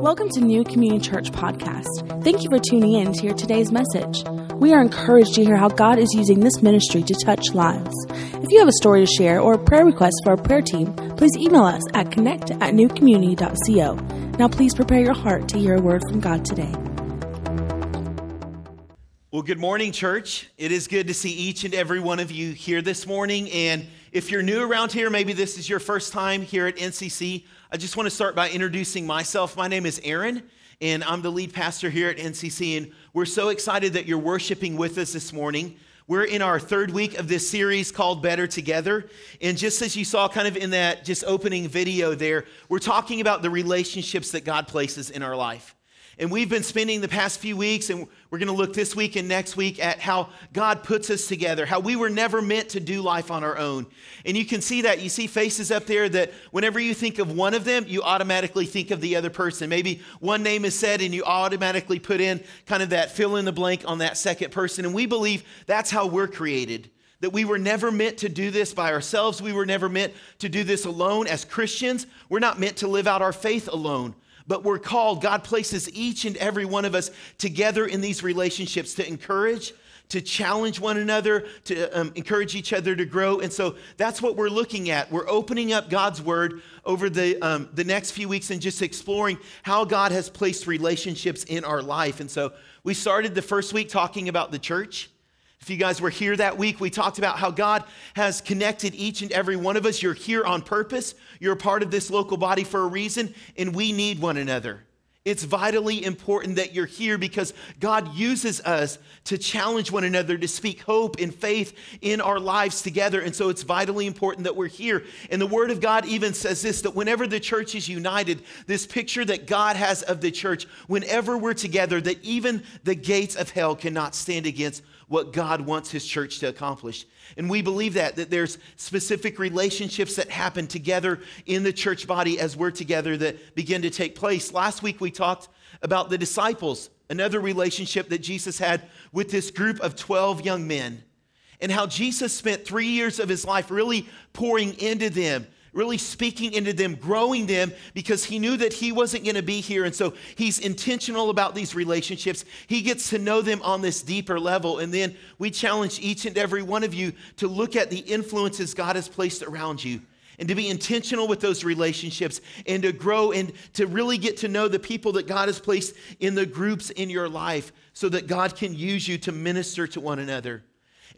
Welcome to New Community Church Podcast. Thank you for tuning in to hear today's message. We are encouraged to hear how God is using this ministry to touch lives. If you have a story to share or a prayer request for our prayer team, please email us at connect@newcommunity.co. Now please prepare your heart to hear a word from God today. Well, good morning, church. It is good to see each and every one of you here this morning. And if you're new around here, maybe this is your first time here at NCC, I just want to start by introducing myself. My name is Aaron, and I'm the lead pastor here at NCC, and we're so excited that you're worshiping with us this morning. We're in our third week of this series called Better Together, and just as you saw kind of in that just opening video there, we're talking about the relationships that God places in our life. And we've been spending the past few weeks, and we're going to look this week and next week at how God puts us together, how we were never meant to do life on our own. And you can see that. You see faces up there that whenever you think of one of them, you automatically think of the other person. Maybe one name is said, and you automatically put in kind of that fill in the blank on that second person. And we believe that's how we're created, that we were never meant to do this by ourselves. We were never meant to do this alone as Christians. We're not meant to live out our faith alone. But we're called, God places each and every one of us together in these relationships to encourage, to challenge one another, to encourage each other to grow. And so that's what we're looking at. We're opening up God's word over the next few weeks and just exploring how God has placed relationships in our life. And so we started the first week talking about the church. If you guys were here that week, we talked about how God has connected each and every one of us. You're here on purpose. You're a part of this local body for a reason, and we need one another. It's vitally important that you're here because God uses us to challenge one another, to speak hope and faith in our lives together. And so it's vitally important that we're here. And the Word of God even says this, that whenever the church is united, this picture that God has of the church, whenever we're together, that even the gates of hell cannot stand against what God wants his church to accomplish. And we believe that there's specific relationships that happen together in the church body as we're together that begin to take place. Last week, we talked about the disciples, another relationship that Jesus had with this group of 12 young men, and how Jesus spent 3 years of his life really pouring into them, really speaking into them, growing them, because he knew that he wasn't going to be here. And so he's intentional about these relationships. He gets to know them on this deeper level. And then we challenge each and every one of you to look at the influences God has placed around you and to be intentional with those relationships and to grow and to really get to know the people that God has placed in the groups in your life so that God can use you to minister to one another.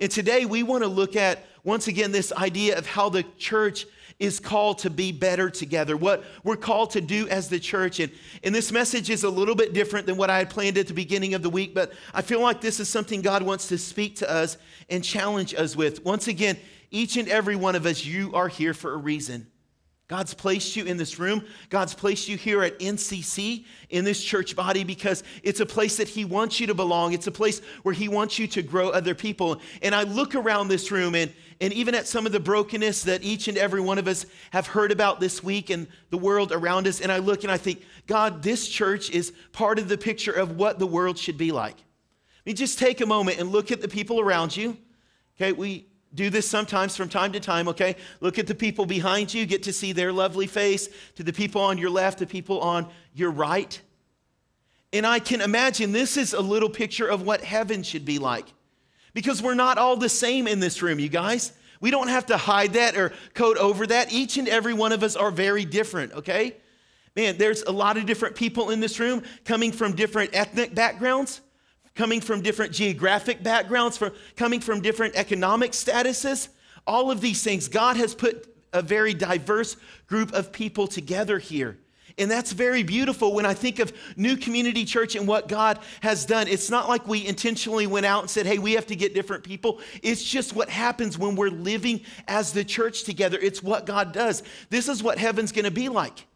And today we want to look at, once again, this idea of how the church is called to be better together, what we're called to do as the church. And this message is a little bit different than what I had planned at the beginning of the week, but I feel like this is something God wants to speak to us and challenge us with. Once again, each and every one of us, you are here for a reason. God's placed you in this room. God's placed you here at NCC in this church body because it's a place that he wants you to belong. It's a place where he wants you to grow other people. And I look around this room and even at some of the brokenness that each and every one of us have heard about this week and the world around us, and I look and I think, God, this church is part of the picture of what the world should be like. I mean, just take a moment and look at the people around you. Okay, we do this sometimes from time to time, okay? Look at the people behind you, get to see their lovely face, to the people on your left, the people on your right. And I can imagine this is a little picture of what heaven should be like because we're not all the same in this room, you guys. We don't have to hide that or coat over that. Each and every one of us are very different, okay? Man, there's a lot of different people in this room coming from different ethnic backgrounds, coming from different geographic backgrounds, coming from different economic statuses, all of these things. God has put a very diverse group of people together here. And that's very beautiful. When I think of New Community Church and what God has done, it's not like we intentionally went out and said, hey, we have to get different people. It's just what happens when we're living as the church together. It's what God does. This is what heaven's going to be like.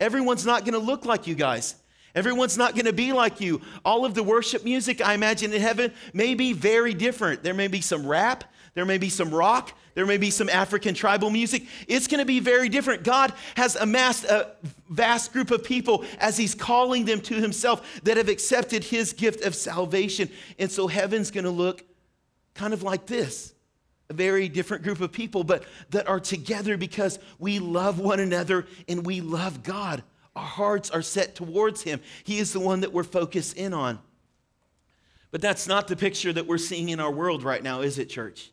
Everyone's not going to look like you guys. Everyone's not going to be like you. All of the worship music, I imagine, in heaven may be very different. There may be some rap. There may be some rock. There may be some African tribal music. It's going to be very different. God has amassed a vast group of people as he's calling them to himself that have accepted his gift of salvation. And so heaven's going to look kind of like this. A very different group of people, but that are together because we love one another and we love God. Our hearts are set towards him. He is the one that we're focused in on. But that's not the picture that we're seeing in our world right now, is it, church?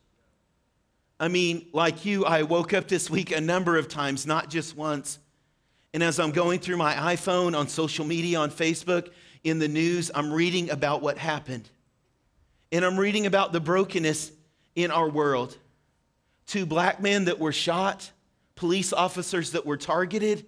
I mean, like you, I woke up this week a number of times, not just once. And as I'm going through my iPhone, on social media, on Facebook, in the news, I'm reading about what happened. And I'm reading about the brokenness in our world. 2 black men that were shot, police officers that were targeted.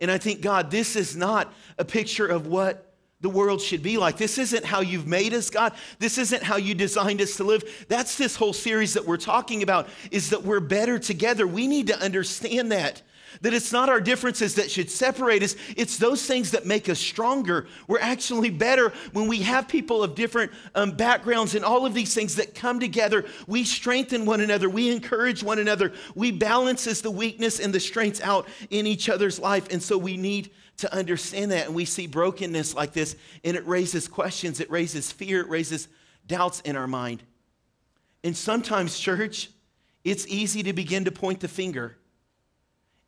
And I think, God, this is not a picture of what the world should be like. This isn't how you've made us, God. This isn't how you designed us to live. That's this whole series that we're talking about, is that we're better together. We need to understand that it's not our differences that should separate us. It's those things that make us stronger. We're actually better when we have people of different backgrounds and all of these things that come together. We strengthen one another. We encourage one another. We balance the weakness and the strengths out in each other's life. And so we need to understand that. And we see brokenness like this, and it raises questions. It raises fear. It raises doubts in our mind. And sometimes, church, it's easy to begin to point the finger.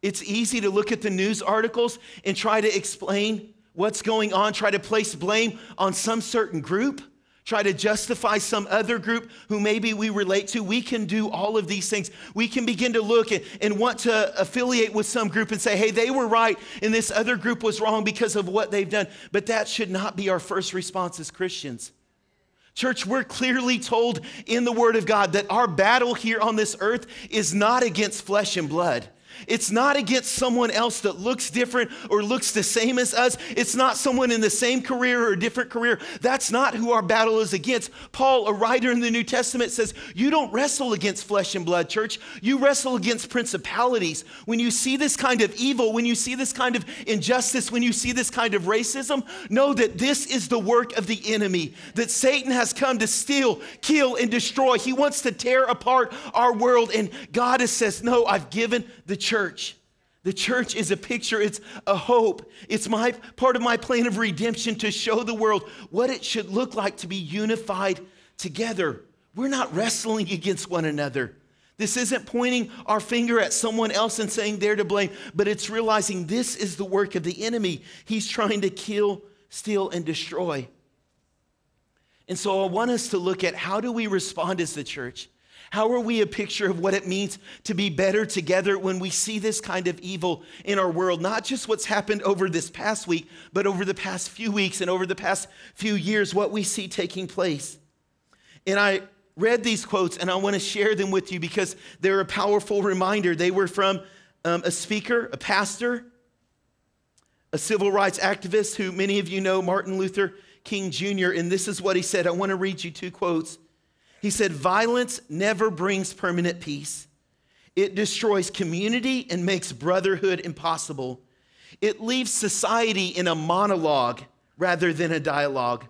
It's easy to look at the news articles and try to explain what's going on, try to place blame on some certain group, try to justify some other group who maybe we relate to. We can do all of these things. We can begin to look and want to affiliate with some group and say, hey, they were right and this other group was wrong because of what they've done. But that should not be our first response as Christians. Church, we're clearly told in the Word of God that our battle here on this earth is not against flesh and blood. It's not against someone else that looks different or looks the same as us. It's not someone in the same career or a different career. That's not who our battle is against. Paul, a writer in the New Testament, says, you don't wrestle against flesh and blood, church. You wrestle against principalities. When you see this kind of evil, when you see this kind of injustice, when you see this kind of racism, know that this is the work of the enemy, that Satan has come to steal, kill, and destroy. He wants to tear apart our world. And God says, no, I've given the church. The church is a picture. It's a hope. It's my part of my plan of redemption to show the world what it should look like to be unified together. We're not wrestling against one another. This isn't pointing our finger at someone else and saying they're to blame, but it's realizing this is the work of the enemy. He's trying to kill, steal, and destroy. And so I want us to look at, how do we respond as the church? How are we a picture of what it means to be better together when we see this kind of evil in our world? Not just what's happened over this past week, but over the past few weeks and over the past few years, what we see taking place. And I read these quotes, and I want to share them with you because they're a powerful reminder. They were from a speaker, a pastor, a civil rights activist who many of you know, Martin Luther King Jr., and this is what he said. I want to read you 2 quotes. He said, violence never brings permanent peace. It destroys community and makes brotherhood impossible. It leaves society in a monologue rather than a dialogue.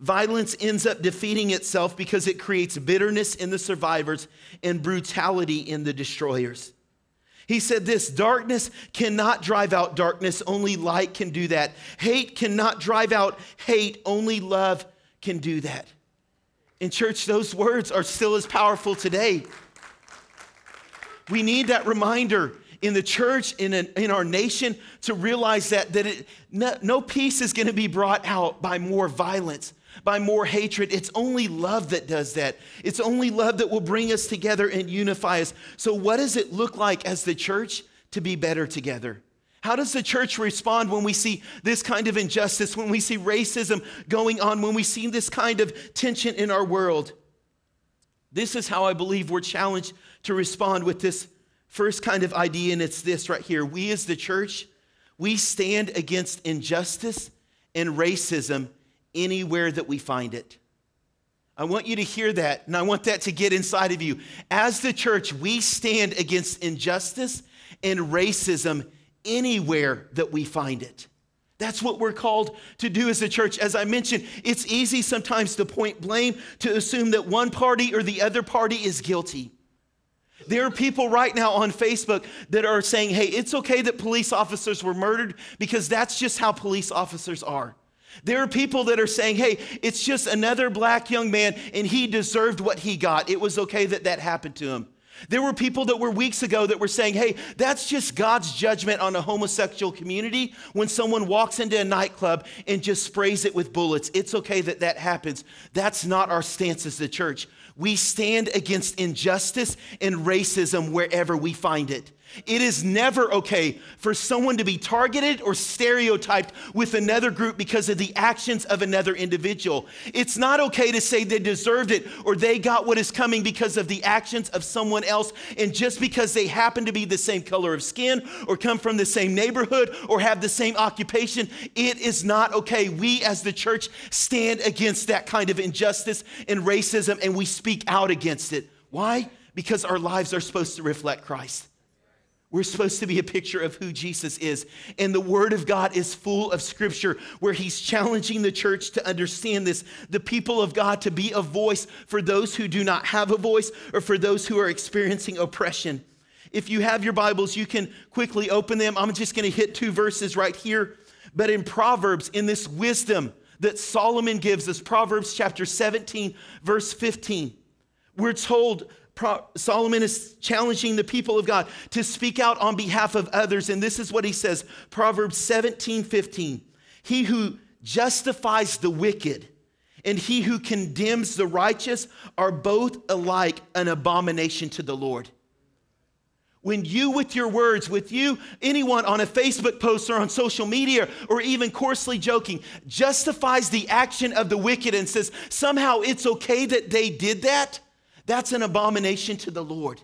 Violence ends up defeating itself because it creates bitterness in the survivors and brutality in the destroyers. He said this, darkness cannot drive out darkness, only light can do that. Hate cannot drive out hate, only love can do that. In church, those words are still as powerful today. We need that reminder in the church, in our nation, to realize that no peace is going to be brought out by more violence, by more hatred. It's only love that does that. It's only love that will bring us together and unify us. So what does it look like as the church to be better together? How does the church respond when we see this kind of injustice, when we see racism going on, when we see this kind of tension in our world? This is how I believe we're challenged to respond with this first kind of idea, and it's this right here. We as the church, we stand against injustice and racism anywhere that we find it. I want you to hear that, and I want that to get inside of you. As the church, we stand against injustice and racism anywhere that we find it. That's what we're called to do as a church. As I mentioned, it's easy sometimes to point blame, to assume that one party or the other party is guilty. There are people right now on Facebook that are saying, hey, it's okay that police officers were murdered because that's just how police officers are. There are people that are saying, hey, it's just another black young man and he deserved what he got. It was okay that happened to him. There were people that were weeks ago that were saying, hey, that's just God's judgment on a homosexual community when someone walks into a nightclub and just sprays it with bullets. It's okay that that happens. That's not our stance as the church. We stand against injustice and racism wherever we find it. It is never okay for someone to be targeted or stereotyped with another group because of the actions of another individual. It's not okay to say they deserved it or they got what is coming because of the actions of someone else. And just because they happen to be the same color of skin or come from the same neighborhood or have the same occupation, it is not okay. We as the church stand against that kind of injustice and racism, and we speak out against it. Why? Because our lives are supposed to reflect Christ. We're supposed to be a picture of who Jesus is. And the Word of God is full of scripture where he's challenging the church to understand this, the people of God to be a voice for those who do not have a voice or for those who are experiencing oppression. If you have your Bibles, you can quickly open them. I'm just going to hit two verses right here. But in Proverbs, in this wisdom that Solomon gives us, Proverbs chapter 17, verse 15, we're told Solomon is challenging the people of God to speak out on behalf of others. And this is what he says, Proverbs 17, 15. He who justifies the wicked and he who condemns the righteous are both alike an abomination to the Lord. When you, with your words, with you, anyone on a Facebook post or on social media or even coarsely joking, justifies the action of the wicked and says, somehow it's okay that they did that, that's an abomination to the Lord.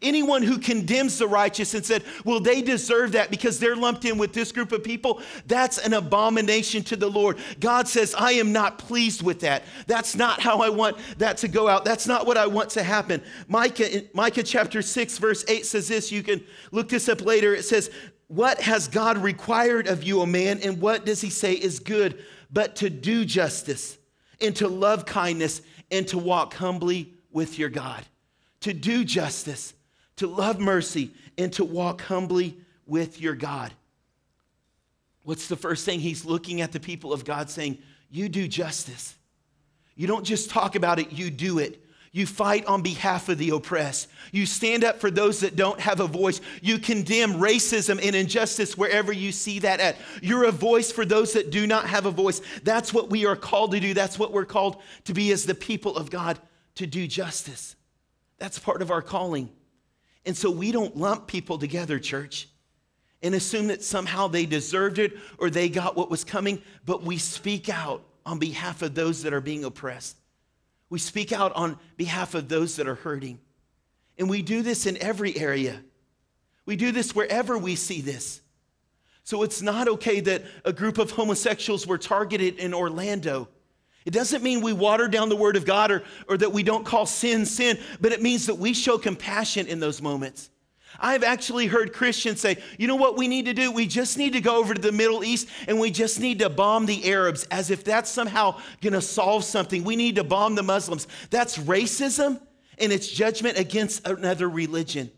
Anyone who condemns the righteous and said, well, they deserve that because they're lumped in with this group of people, that's an abomination to the Lord. God says, I am not pleased with that. That's not how I want that to go out. That's not what I want to happen. Micah chapter 6, verse 8 says this. You can look this up later. It says, what has God required of you, O man, and what does he say is good, but to do justice and to love kindness and to walk humbly with your God, to do justice, to love mercy, and to walk humbly with your God. What's the first thing he's looking at the people of God saying? You do justice. You don't just talk about it, you do it. You fight on behalf of the oppressed. You stand up for those that don't have a voice. You condemn racism and injustice wherever you see that at. You're a voice for those that do not have a voice. That's what we are called to do. That's what we're called to be as the people of God, to do justice. That's part of our calling. And so we don't lump people together, church, and assume that somehow they deserved it or they got what was coming, but we speak out on behalf of those that are being oppressed. We speak out on behalf of those that are hurting. And we do this in every area. We do this wherever we see this. So it's not okay that a group of homosexuals were targeted in Orlando. It doesn't mean we water down the word of God or that we don't call sin, sin, but it means that we show compassion in those moments. I've actually heard Christians say, you know what we need to do? We just need to go over to the Middle East and we just need to bomb the Arabs, as if that's somehow gonna solve something. We need to bomb the Muslims. That's racism and it's judgment against another religion.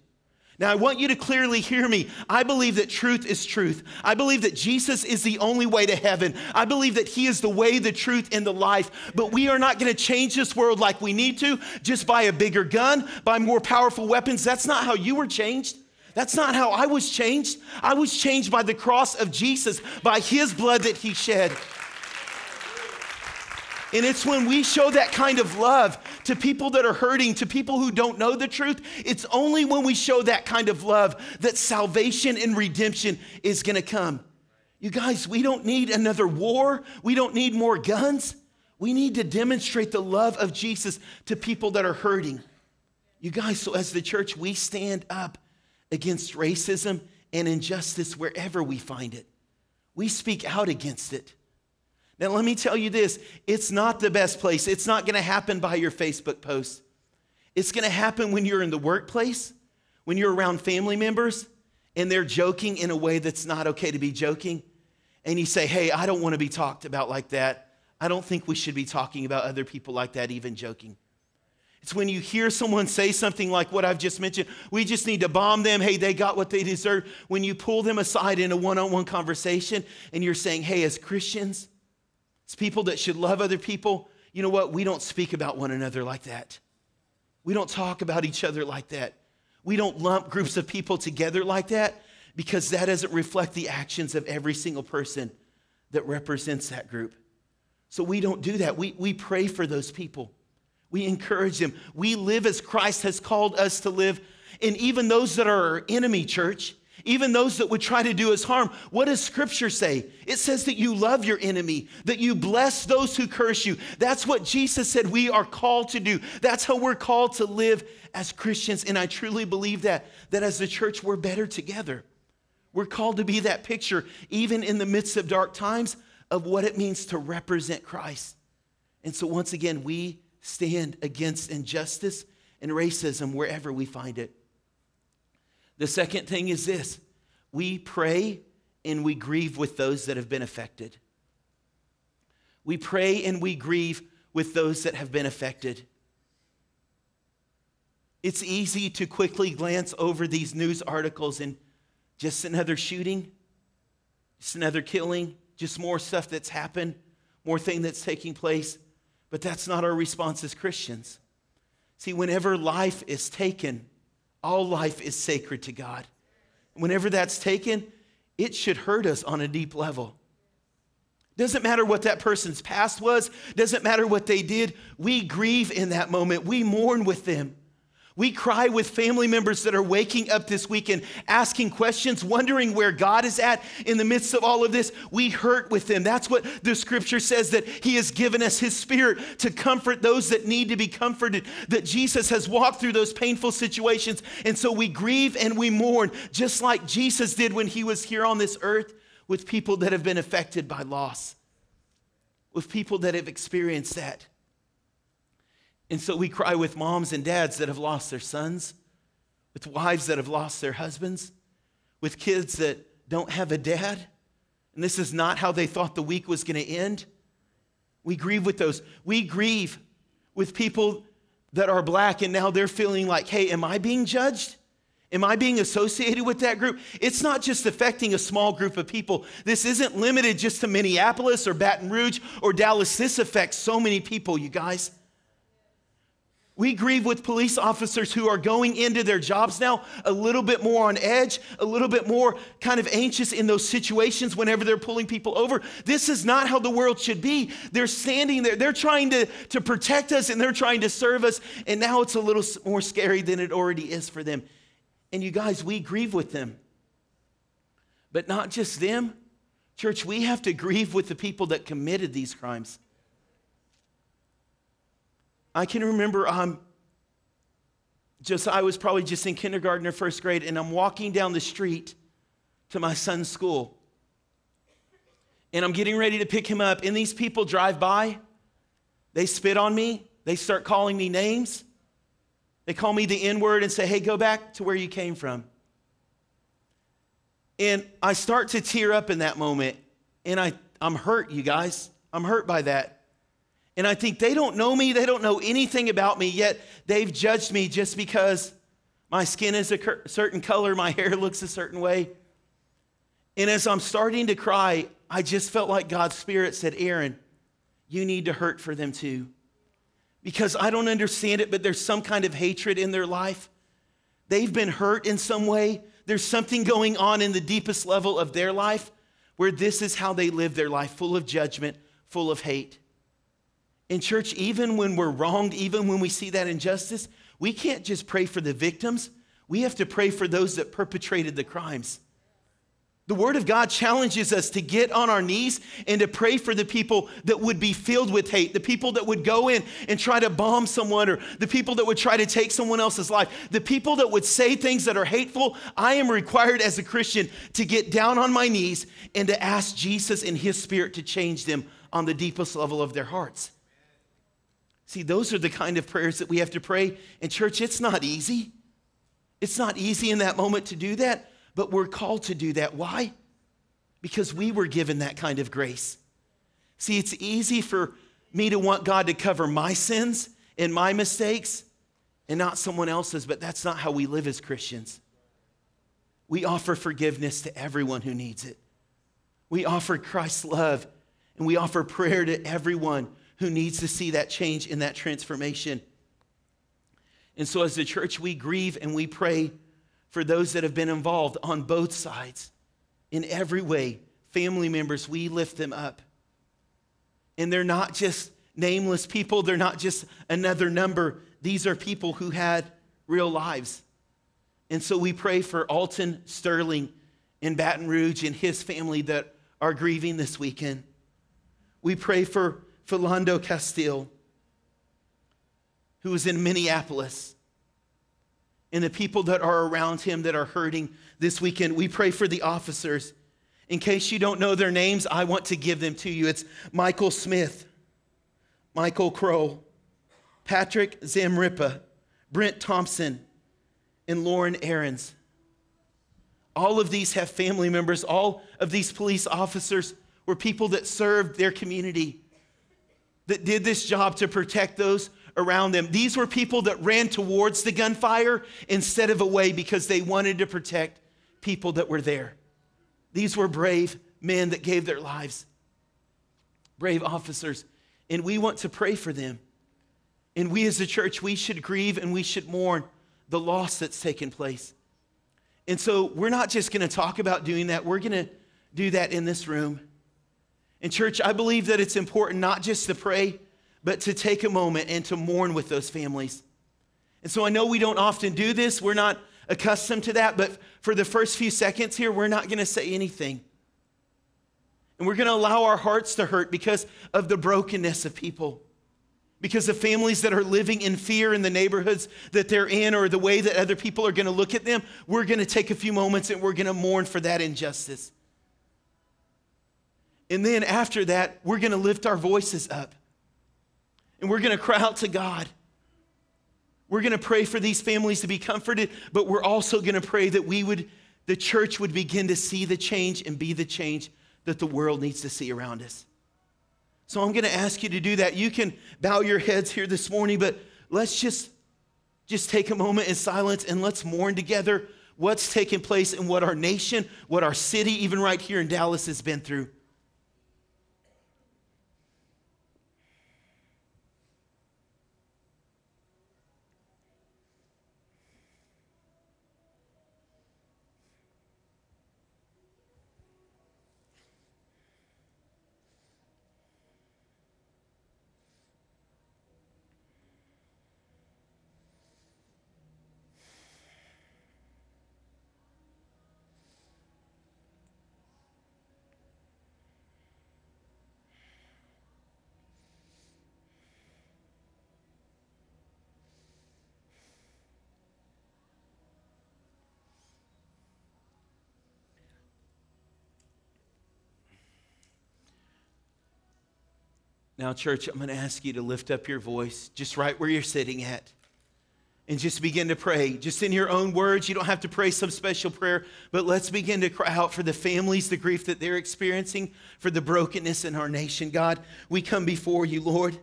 Now, I want you to clearly hear me. I believe that truth is truth. I believe that Jesus is the only way to heaven. I believe that he is the way, the truth, and the life. But we are not going to change this world like we need to just by a bigger gun, by more powerful weapons. That's not how you were changed. That's not how I was changed. I was changed by the cross of Jesus, by his blood that he shed. And it's when we show that kind of love to people that are hurting, to people who don't know the truth, it's only when we show that kind of love that salvation and redemption is gonna come. You guys, we don't need another war. We don't need more guns. We need to demonstrate the love of Jesus to people that are hurting. You guys, so as the church, we stand up against racism and injustice wherever we find it. We speak out against it. Now, let me tell you this, it's not the best place. It's not gonna happen by your Facebook post. It's gonna happen when you're in the workplace, when you're around family members, and they're joking in a way that's not okay to be joking. And you say, hey, I don't wanna be talked about like that. I don't think we should be talking about other people like that, even joking. It's when you hear someone say something like what I've just mentioned, we just need to bomb them. Hey, they got what they deserve. When you pull them aside in a one-on-one conversation and you're saying, hey, as Christians, it's people that should love other people. You know what? We don't speak about one another like that. We don't talk about each other like that. We don't lump groups of people together like that because that doesn't reflect the actions of every single person that represents that group. So we don't do that. We pray for those people. We encourage them. We live as Christ has called us to live. And even those that are our enemy, church, even those that would try to do us harm, what does Scripture say? It says that you love your enemy, that you bless those who curse you. That's what Jesus said we are called to do. That's how we're called to live as Christians. And I truly believe that as the church, we're better together. We're called to be that picture, even in the midst of dark times, of what it means to represent Christ. And so once again, we stand against injustice and racism wherever we find it. The second thing is this: we pray and we grieve with those that have been affected. We pray and we grieve with those that have been affected. It's easy to quickly glance over these news articles and just another shooting, just another killing, just more stuff that's happened, more thing that's taking place. But that's not our response as Christians. See, whenever life is taken, all life is sacred to God. Whenever that's taken, it should hurt us on a deep level. Doesn't matter what that person's past was. Doesn't matter what they did. We grieve in that moment. We mourn with them. We cry with family members that are waking up this weekend, asking questions, wondering where God is at in the midst of all of this. We hurt with them. That's what the Scripture says, that He has given us His Spirit to comfort those that need to be comforted, that Jesus has walked through those painful situations. And so we grieve and we mourn, just like Jesus did when He was here on this earth, with people that have been affected by loss, with people that have experienced that. And so we cry with moms and dads that have lost their sons, with wives that have lost their husbands, with kids that don't have a dad, and this is not how they thought the week was going to end. We grieve with those. We grieve with people that are black and now they're feeling like, hey, am I being judged? Am I being associated with that group? It's not just affecting a small group of people. This isn't limited just to Minneapolis or Baton Rouge or Dallas. This affects so many people, you guys. We grieve with police officers who are going into their jobs now a little bit more on edge, a little bit more kind of anxious in those situations whenever they're pulling people over. This is not how the world should be. They're standing there. They're trying to protect us and they're trying to serve us. And now it's a little more scary than it already is for them. And you guys, we grieve with them. But not just them. Church, we have to grieve with the people that committed these crimes. I can remember I was probably just in kindergarten or first grade, and I'm walking down the street to my son's school. And I'm getting ready to pick him up, and these people drive by. They spit on me. They start calling me names. They call me the N-word and say, hey, go back to where you came from. And I start to tear up in that moment, and I'm hurt, you guys. I'm hurt by that. And I think they don't know me, they don't know anything about me, yet they've judged me just because my skin is a certain color, my hair looks a certain way. And as I'm starting to cry, I just felt like God's Spirit said, Aaron, you need to hurt for them too. Because I don't understand it, but there's some kind of hatred in their life. They've been hurt in some way. There's something going on in the deepest level of their life where this is how they live their life, full of judgment, full of hate. In church, even when we're wronged, even when we see that injustice, we can't just pray for the victims. We have to pray for those that perpetrated the crimes. The Word of God challenges us to get on our knees and to pray for the people that would be filled with hate, the people that would go in and try to bomb someone, or the people that would try to take someone else's life, the people that would say things that are hateful. I am required as a Christian to get down on my knees and to ask Jesus and His Spirit to change them on the deepest level of their hearts. See, those are the kind of prayers that we have to pray. And church, it's not easy. It's not easy in that moment to do that, but we're called to do that. Why? Because we were given that kind of grace. See, it's easy for me to want God to cover my sins and my mistakes and not someone else's, but that's not how we live as Christians. We offer forgiveness to everyone who needs it. We offer Christ's love, and we offer prayer to everyone who needs to see that change and that transformation. And so as the church, we grieve and we pray for those that have been involved on both sides. In every way, family members, we lift them up. And they're not just nameless people. They're not just another number. These are people who had real lives. And so we pray for Alton Sterling in Baton Rouge and his family that are grieving this weekend. We pray for Philando Castile, who is in Minneapolis, and the people that are around him that are hurting this weekend. We pray for the officers. In case you don't know their names, I want to give them to you. It's Michael Smith, Michael Crow, Patrick Zamarripa, Brent Thompson, and Lauren Ahrens. All of these have family members. All of these police officers were people that served their community, that did this job to protect those around them. These were people that ran towards the gunfire instead of away because they wanted to protect people that were there. These were brave men that gave their lives, brave officers, and we want to pray for them. And we as a church, we should grieve and we should mourn the loss that's taken place. And so we're not just going to talk about doing that. We're going to do that in this room. And church, I believe that it's important not just to pray, but to take a moment and to mourn with those families. And so I know we don't often do this. We're not accustomed to that, but for the first few seconds here, we're not going to say anything. And we're going to allow our hearts to hurt because of the brokenness of people, because the families that are living in fear in the neighborhoods that they're in or the way that other people are going to look at them. We're going to take a few moments and we're going to mourn for that injustice. And then after that, we're going to lift our voices up. And we're going to cry out to God. We're going to pray for these families to be comforted, but we're also going to pray that the church would begin to see the change and be the change that the world needs to see around us. So I'm going to ask you to do that. You can bow your heads here this morning, but let's just take a moment in silence and let's mourn together what's taken place and what our nation, what our city, even right here in Dallas, has been through. Now, church, I'm going to ask you to lift up your voice just right where you're sitting at and just begin to pray. Just in your own words, you don't have to pray some special prayer, but let's begin to cry out for the families, the grief that they're experiencing, for the brokenness in our nation. God, we come before you, Lord.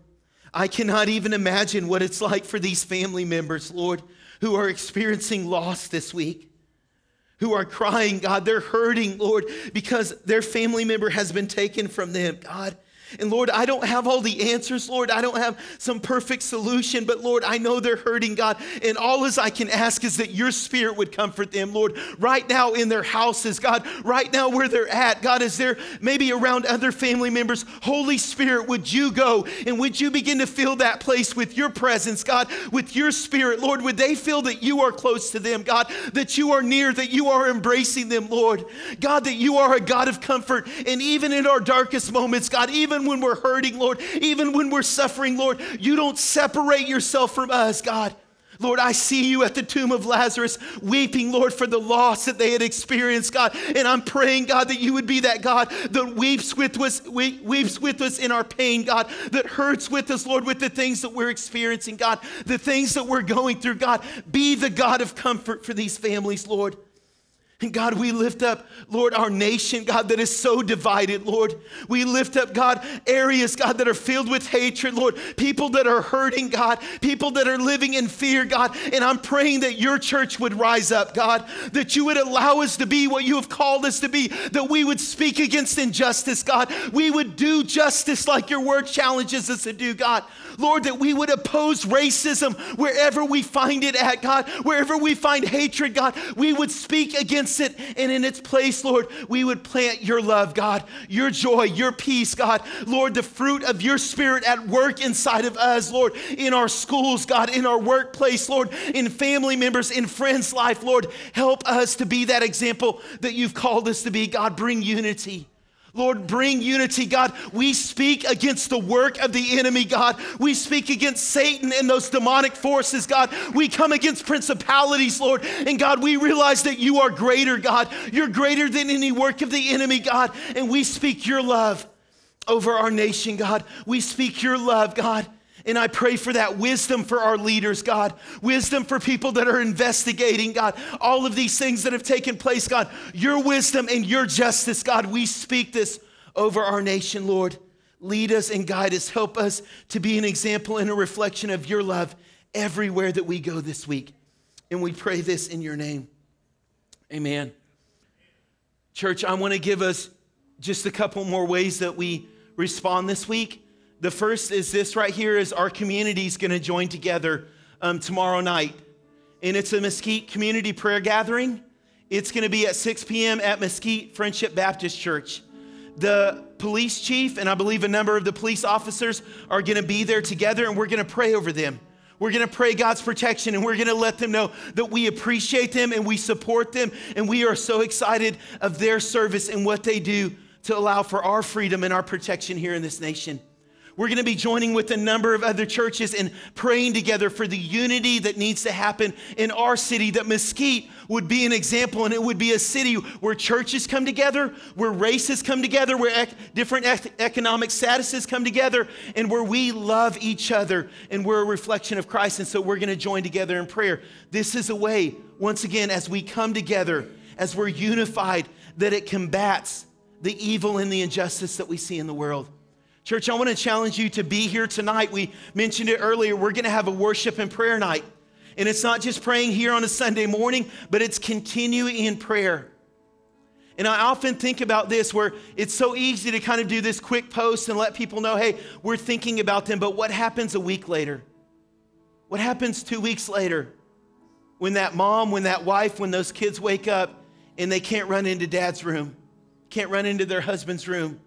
I cannot even imagine what it's like for these family members, Lord, who are experiencing loss this week, who are crying, God. They're hurting, Lord, because their family member has been taken from them, God. And Lord, I don't have all the answers, Lord. I don't have some perfect solution, but Lord, I know they're hurting, God. And all as I can ask is that your spirit would comfort them, Lord, right now in their houses, God, right now where they're at, God, as they're maybe around other family members. Holy Spirit, would you go and would you begin to fill that place with your presence, God, with your spirit, Lord? Would they feel that you are close to them, God, that you are near, that you are embracing them, Lord? God, that you are a God of comfort. And even in our darkest moments, God, even when we're hurting, Lord, even when we're suffering, Lord, you don't separate yourself from us, God. Lord, I see you at the tomb of Lazarus weeping, Lord, for the loss that they had experienced, God. And I'm praying, God, that you would be that God that weeps with us in our pain, God, that hurts with us, Lord, with the things that we're experiencing, God, the things that we're going through, God. Be the God of comfort for these families, Lord. And God, we lift up, Lord, our nation, God, that is so divided, Lord. We lift up, God, areas, God, that are filled with hatred, Lord. People that are hurting, God. People that are living in fear, God. And I'm praying that your church would rise up, God. That you would allow us to be what you have called us to be. That we would speak against injustice, God. We would do justice like your word challenges us to do, God. Lord, that we would oppose racism wherever we find it at, God. Wherever we find hatred, God, we would speak against it, and in its place, Lord, we would plant your love, God, your joy, your peace, God. Lord, the fruit of your spirit at work inside of us, Lord, in our schools, God, in our workplace, Lord, in family members, in friends' life, Lord, help us to be that example that you've called us to be. God, bring unity. Lord, bring unity, God. We speak against the work of the enemy, God. We speak against Satan and those demonic forces, God. We come against principalities, Lord. And God, we realize that you are greater, God. You're greater than any work of the enemy, God. And we speak your love over our nation, God. We speak your love, God. And I pray for that wisdom for our leaders, God. Wisdom for people that are investigating, God. All of these things that have taken place, God. Your wisdom and your justice, God. We speak this over our nation, Lord. Lead us and guide us. Help us to be an example and a reflection of your love everywhere that we go this week. And we pray this in your name. Amen. Church, I want to give us just a couple more ways that we respond this week. The first is this right here is our community is going to join together tomorrow night. And it's a Mesquite community prayer gathering. It's going to be at 6 p.m. at Mesquite Friendship Baptist Church. The police chief and I believe a number of the police officers are going to be there together, and we're going to pray over them. We're going to pray God's protection, and we're going to let them know that we appreciate them and we support them, and we are so excited of their service and what they do to allow for our freedom and our protection here in this nation. We're going to be joining with a number of other churches and praying together for the unity that needs to happen in our city, that Mesquite would be an example, and it would be a city where churches come together, where races come together, where different economic statuses come together, and where we love each other, and we're a reflection of Christ. And so we're going to join together in prayer. This is a way, once again, as we come together, as we're unified, that it combats the evil and the injustice that we see in the world. Church, I want to challenge you to be here tonight. We mentioned it earlier. We're going to have a worship and prayer night. And it's not just praying here on a Sunday morning, but it's continuing in prayer. And I often think about this, where it's so easy to kind of do this quick post and let people know, hey, we're thinking about them. But what happens a week later? What happens 2 weeks later when that mom, when that wife, when those kids wake up and they can't run into dad's room, can't run into their husband's room?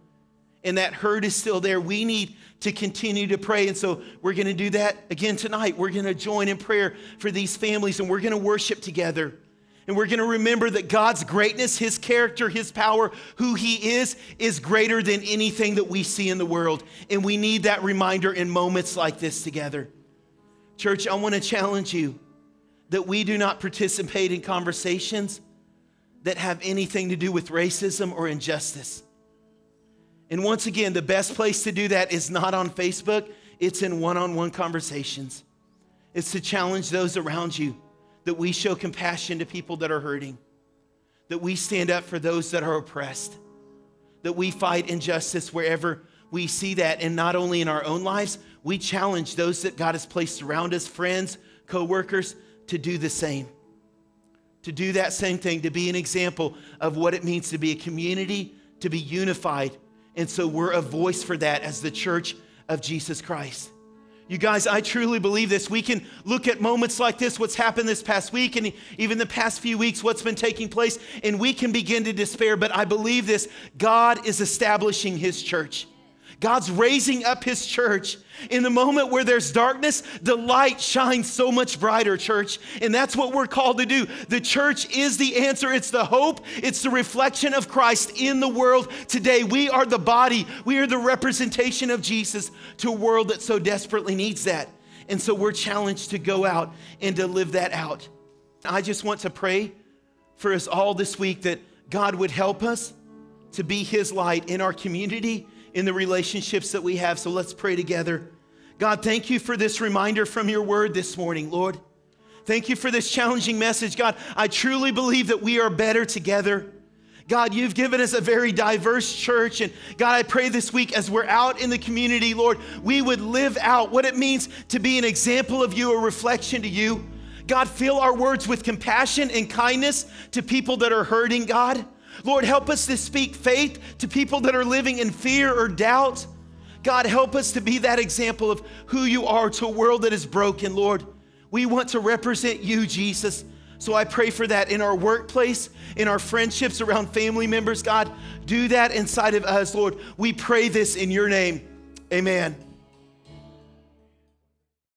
And that hurt is still there. We need to continue to pray. And so we're going to do that again tonight. We're going to join in prayer for these families, and we're going to worship together. And we're going to remember that God's greatness, his character, his power, who he is greater than anything that we see in the world. And we need that reminder in moments like this together. Church, I want to challenge you that we do not participate in conversations that have anything to do with racism or injustice. And once again, the best place to do that is not on Facebook. It's in one-on-one conversations. It's to challenge those around you, that we show compassion to people that are hurting, that we stand up for those that are oppressed, that we fight injustice wherever we see that. And not only in our own lives, we challenge those that God has placed around us, friends, coworkers, to do the same, to do that same thing, to be an example of what it means to be a community, to be unified. And so we're a voice for that as the church of Jesus Christ. You guys, I truly believe this. We can look at moments like this, what's happened this past week and even the past few weeks, what's been taking place, and we can begin to despair. But I believe this, God is establishing his church. God's raising up his church. In the moment where there's darkness, the light shines so much brighter, church. And that's what we're called to do. The church is the answer. It's the hope. It's the reflection of Christ in the world today. We are the body. We are the representation of Jesus to a world that so desperately needs that. And so we're challenged to go out and to live that out. I just want to pray for us all this week that God would help us to be his light in our community, in the relationships that we have. So let's pray together. God, thank you for this reminder from your word this morning, Lord. Thank you for this challenging message. God, I truly believe that we are better together. God, you've given us a very diverse church. And God, I pray this week as we're out in the community, Lord, we would live out what it means to be an example of you, a reflection to you. God, fill our words with compassion and kindness to people that are hurting, God. Lord, help us to speak faith to people that are living in fear or doubt. God, help us to be that example of who you are to a world that is broken, Lord. We want to represent you, Jesus. So I pray for that in our workplace, in our friendships, around family members. God, do that inside of us, Lord. We pray this in your name. Amen.